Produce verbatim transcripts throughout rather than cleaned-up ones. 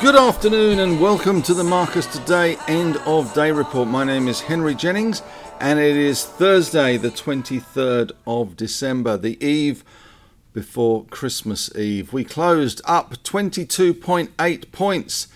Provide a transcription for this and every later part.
Good afternoon and welcome to the Marcus Today End of Day Report. My name is Henry Jennings and it is Thursday the twenty-third of December, the eve before Christmas Eve. We closed up twenty-two point eight points,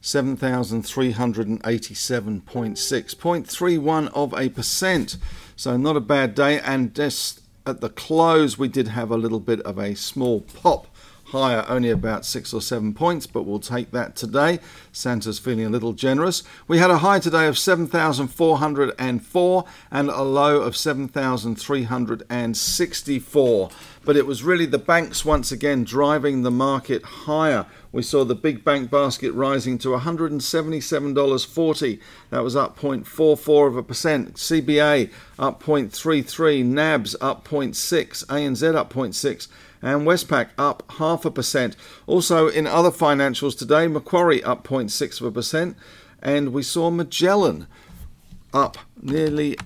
seven thousand three hundred eighty-seven point six, zero point three one of a percent. So not a bad day, and just at the close we did have a little bit of a small pop higher, only about six or seven points, but we'll take that today. Santa's feeling a little generous. We had a high today of seven thousand four hundred four and a low of seven thousand three hundred sixty-four. But it was really the banks once again driving the market higher. We saw the big bank basket rising to one hundred seventy-seven dollars forty. That was up zero point four four of a percent. C B A up zero point three three. N A B S up zero point six. A N Z up zero point six. And Westpac up half a percent. Also in other financials today, Macquarie up zero point six of a percent, and we saw Magellan up nearly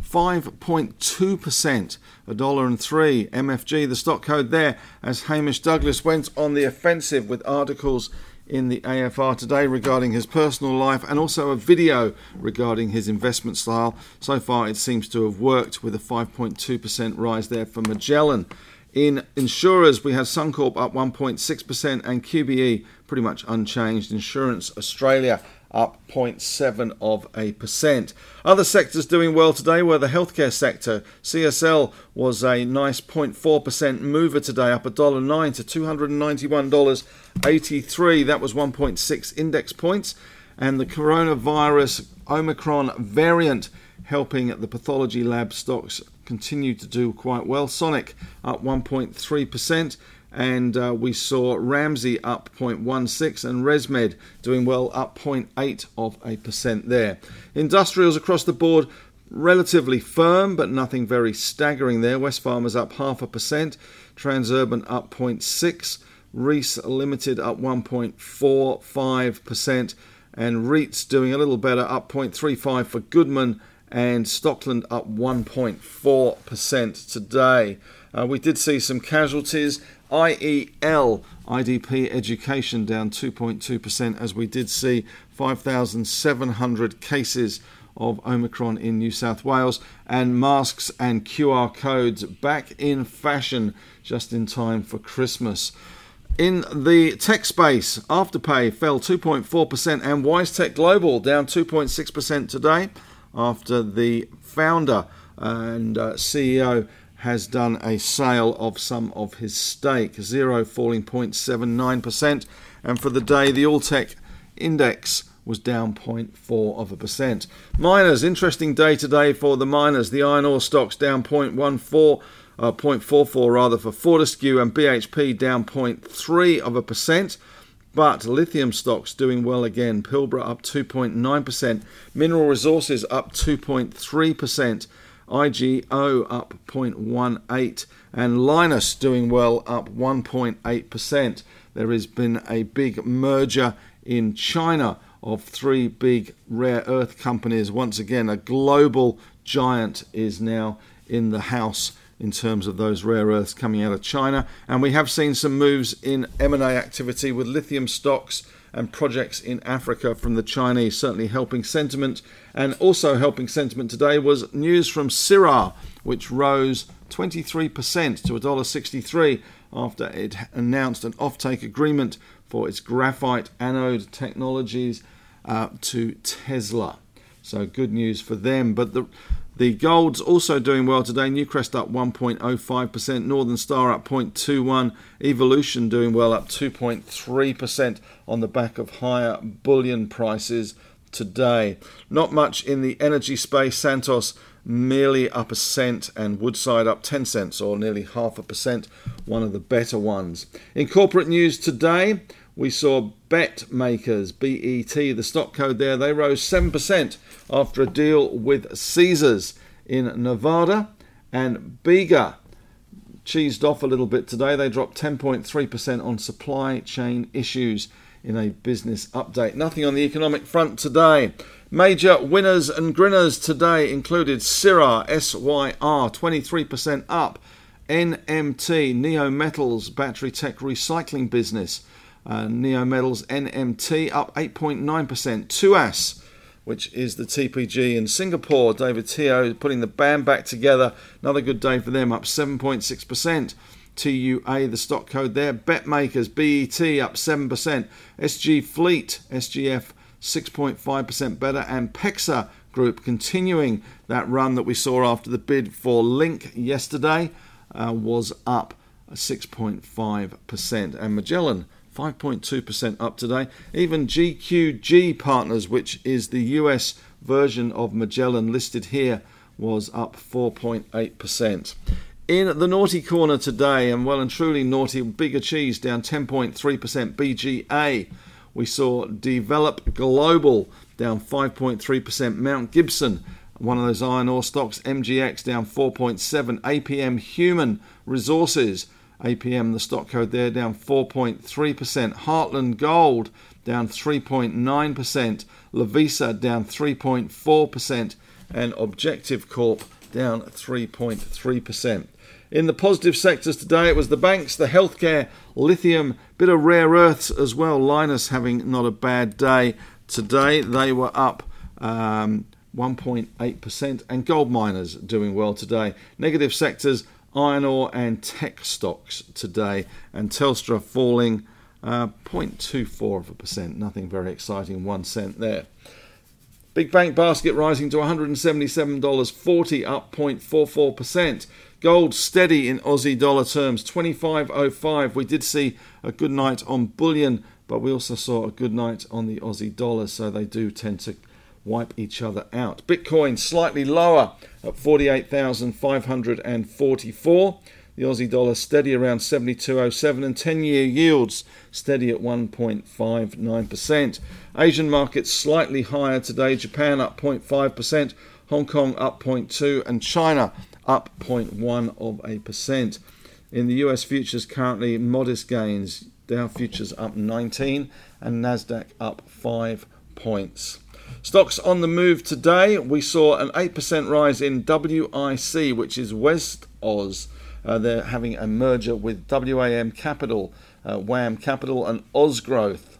five point two percent, a dollar and three. M F G, the stock code there, as Hamish Douglas went on the offensive with articles in the A F R today regarding his personal life and also a video regarding his investment style. So far it seems to have worked with a five point two percent rise there for Magellan. In insurers, we have Suncorp up one point six percent and Q B E pretty much unchanged. Insurance Australia up zero point seven of a percent. Other sectors doing well today were the healthcare sector. C S L was a nice zero point four percent mover today, up one dollar nine to two hundred ninety-one dollars eighty-three. That was one point six index points. And the coronavirus Omicron variant helping the pathology lab stocks continue to do quite well. Sonic up one point three percent, and uh, we saw Ramsey up zero point one six and Resmed doing well, up zero point eight of a percent there. Industrials across the board relatively firm, but nothing very staggering there. West Farmers up half a percent, Transurban up zero point six, Reese Limited up one point four five percent, and REITs doing a little better, up zero point three five for Goodman, and Stockland up one point four percent today. Uh, we did see some casualties. I E L, I D P Education, down two point two percent, as we did see five thousand seven hundred cases of Omicron in New South Wales, and masks and Q R codes back in fashion just in time for Christmas. In the tech space, Afterpay fell two point four percent and WiseTech Global down two point six percent today, after the founder and uh, C E O has done a sale of some of his stake. Zero falling zero point seven nine percent. And for the day, the All-Tech Index was down zero point four of a percent. Miners, interesting day today for the miners. The iron ore stocks down zero point one four, uh, zero point four four rather for Fortescue, and B H P down zero point three of a percent. But lithium stocks doing well again. Pilbara up two point nine percent. Mineral resources up two point three percent. I G O up zero point one eight percent. And Lynas doing well, up one point eight percent. There has been a big merger in China of three big rare earth companies. Once again, a global giant is now in the house in terms of those rare earths coming out of China. And we have seen some moves in M and A activity with lithium stocks and projects in Africa from the Chinese, certainly helping sentiment. And also helping sentiment today was news from Syrah, which rose twenty-three percent to one dollar sixty-three after it announced an offtake agreement for its graphite anode technologies uh, to Tesla. So good news for them. But the The gold's also doing well today. Newcrest up one point zero five percent, Northern Star up zero point two one, Evolution doing well, up two point three percent on the back of higher bullion prices today. Not much in the energy space. Santos merely up a cent and Woodside up ten cents, or nearly half a percent, one of the better ones. In corporate news today, we saw BetMakers, B E T, the stock code there. They rose seven percent after a deal with Caesars in Nevada. And Bega cheesed off a little bit today. They dropped ten point three percent on supply chain issues in a business update. Nothing on the economic front today. Major winners and grinners today included Syrah, S Y R, twenty-three percent up. N M T, Neo Metals, battery tech recycling business, Uh, Neo Metals N M T up eight point nine percent. Tuas, which is the T P G in Singapore. David Teo putting the band back together. Another good day for them, up seven point six percent. T U A, the stock code there. BetMakers, B E T, up seven percent. S G Fleet, S G F, six point five percent better. And Pexa Group continuing that run that we saw after the bid for Link yesterday uh, was up six point five percent. And Magellan, five point two percent up today. Even G Q G Partners, which is the U S version of Magellan listed here, was up four point eight percent. In the naughty corner today, and well and truly naughty, Bega Cheese down ten point three percent. B G A, we saw Develop Global down five point three percent. Mount Gibson, one of those iron ore stocks, M G X down four point seven percent. A P M Human Resources, A P M, the stock code there, down four point three percent. Heartland Gold down three point nine percent. Lavisa down three point four percent. And Objective Corp down three point three percent. In the positive sectors today, it was the banks, the healthcare, lithium, bit of rare earths as well. Lynas having not a bad day today. They were up um, one point eight percent. And gold miners doing well today. Negative sectors, iron ore and tech stocks today. And Telstra falling uh, zero point two four percent. Nothing very exciting, one cent there. Big Bank Basket rising to one hundred seventy-seven dollars forty, up zero point four four percent. Gold steady in Aussie dollar terms, twenty-five oh five. We did see a good night on bullion, but we also saw a good night on the Aussie dollar, so they do tend to wipe each other out. Bitcoin slightly lower at forty-eight thousand five hundred forty-four. The Aussie dollar steady around seventy-two oh seven, and ten-year yields steady at one point five nine percent. Asian markets slightly higher today. Japan up zero point five percent, Hong Kong up zero point two percent, and China up zero point one percent. In the U S futures currently modest gains. Dow futures up nineteen and Nasdaq up five points. Stocks on the move today. We saw an eight percent rise in W I C, which is West Oz. Uh, they're having a merger with W A M Capital, uh, WAM Capital, and Osgrowth.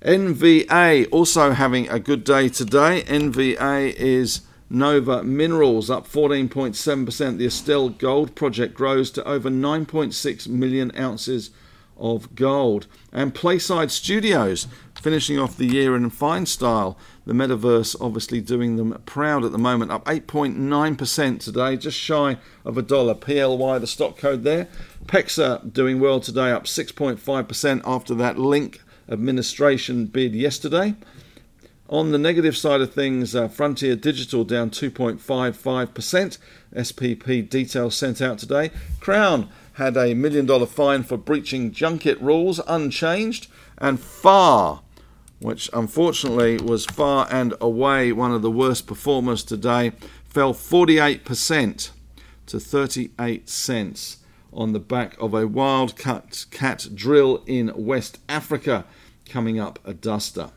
N V A also having a good day today. N V A is Nova Minerals, up fourteen point seven percent. The Estelle Gold Project grows to over nine point six million ounces of gold. And Playside Studios finishing off the year in fine style. The metaverse obviously doing them proud at the moment, up eight point nine percent today, just shy of a dollar. P L Y, the stock code there. Pexa doing well today, up six point five percent after that Link administration bid yesterday. On the negative side of things, uh, Frontier Digital down two point five five percent. S P P details sent out today. Crown had a million dollar fine for breaching junket rules, unchanged. And F A R, which unfortunately was far and away one of the worst performers today, fell forty-eight percent to thirty-eight cents on the back of a wildcat cat drill in West Africa coming up a duster.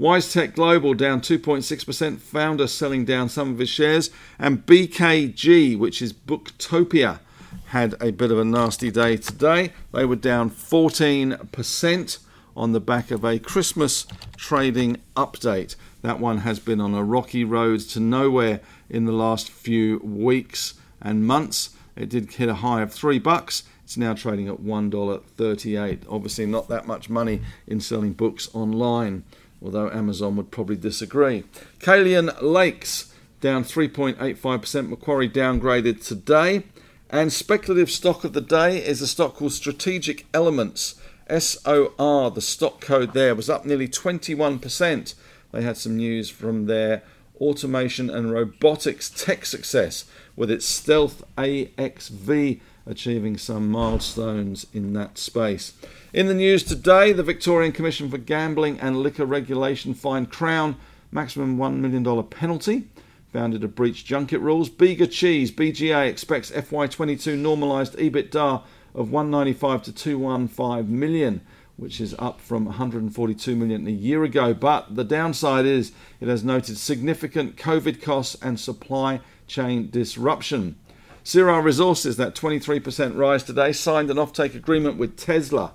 WiseTech Global down two point six percent, founder selling down some of his shares. And B K G, which is Booktopia, had a bit of a nasty day today. They were down fourteen percent on the back of a Christmas trading update. That one has been on a rocky road to nowhere in the last few weeks and months. It did hit a high of three bucks. It's now trading at one dollar thirty-eight. Obviously not that much money in selling books online, although Amazon would probably disagree. Kalian Lakes down three point eight five percent. Macquarie downgraded today. And speculative stock of the day is a stock called Strategic Elements. S O R, the stock code there, was up nearly twenty-one percent. They had some news from their automation and robotics tech success, with its Stealth A X V achieving some milestones in that space. In the news today, the Victorian Commission for Gambling and Liquor Regulation fined Crown maximum one million dollars penalty, founded to breach junket rules. Bega Cheese, B G A, expects F Y twenty-two normalised EBITDA of one ninety-five to two fifteen million, which is up from one hundred forty-two million a year ago. But the downside is it has noted significant COVID costs and supply chain disruption. Syrah Resources, that twenty-three percent rise today, signed an offtake agreement with Tesla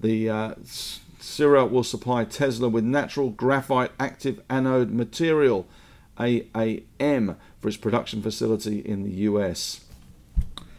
The uh, Syrah will supply Tesla with natural graphite active anode material, A A M, for its production facility in the U S.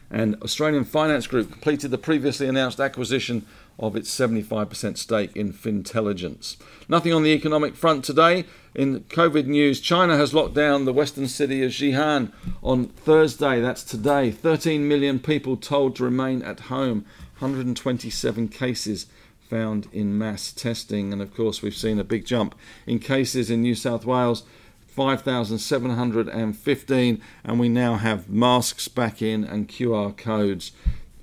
And Australian Finance Group completed the previously announced acquisition of its seventy-five percent stake in Fintelligence. Nothing on the economic front today. In COVID news, China has locked down the western city of Wuhan on Thursday. That's today. thirteen million people told to remain at home. one hundred twenty-seven cases found in mass testing. And of course, we've seen a big jump in cases in New South Wales. five thousand seven hundred fifteen, and we now have masks back in and Q R codes,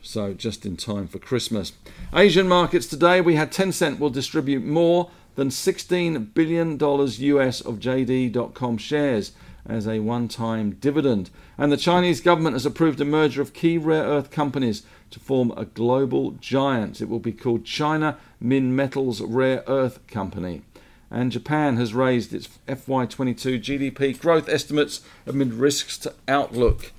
so just in time for Christmas. Asian markets today, we had Tencent will distribute more than sixteen billion dollars U S of J D dot com shares as a one-time dividend. And the Chinese government has approved a merger of key rare earth companies to form a global giant. It will be called China Min Metals Rare Earth Company. And Japan has raised its F Y twenty-two G D P growth estimates amid risks to outlook.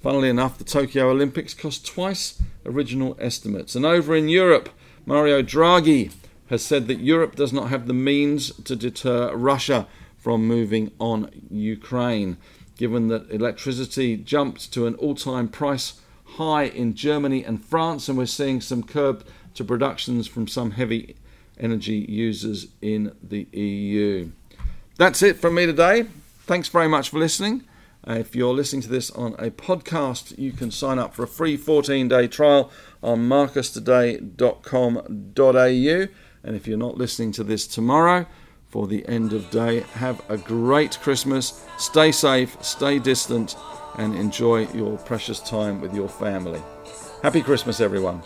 Funnily enough, the Tokyo Olympics cost twice original estimates. And over in Europe, Mario Draghi has said that Europe does not have the means to deter Russia from moving on Ukraine, given that electricity jumped to an all-time price high in Germany and France, and we're seeing some curb to productions from some heavy energy users in the E U. That's it from me today. Thanks very much for listening. Uh, if you're listening to this on a podcast, you can sign up for a free fourteen-day trial on marcus today dot com dot a u. And if you're not listening to this tomorrow, for the end of day, have a great Christmas. Stay safe, stay distant, and enjoy your precious time with your family. Happy Christmas, everyone.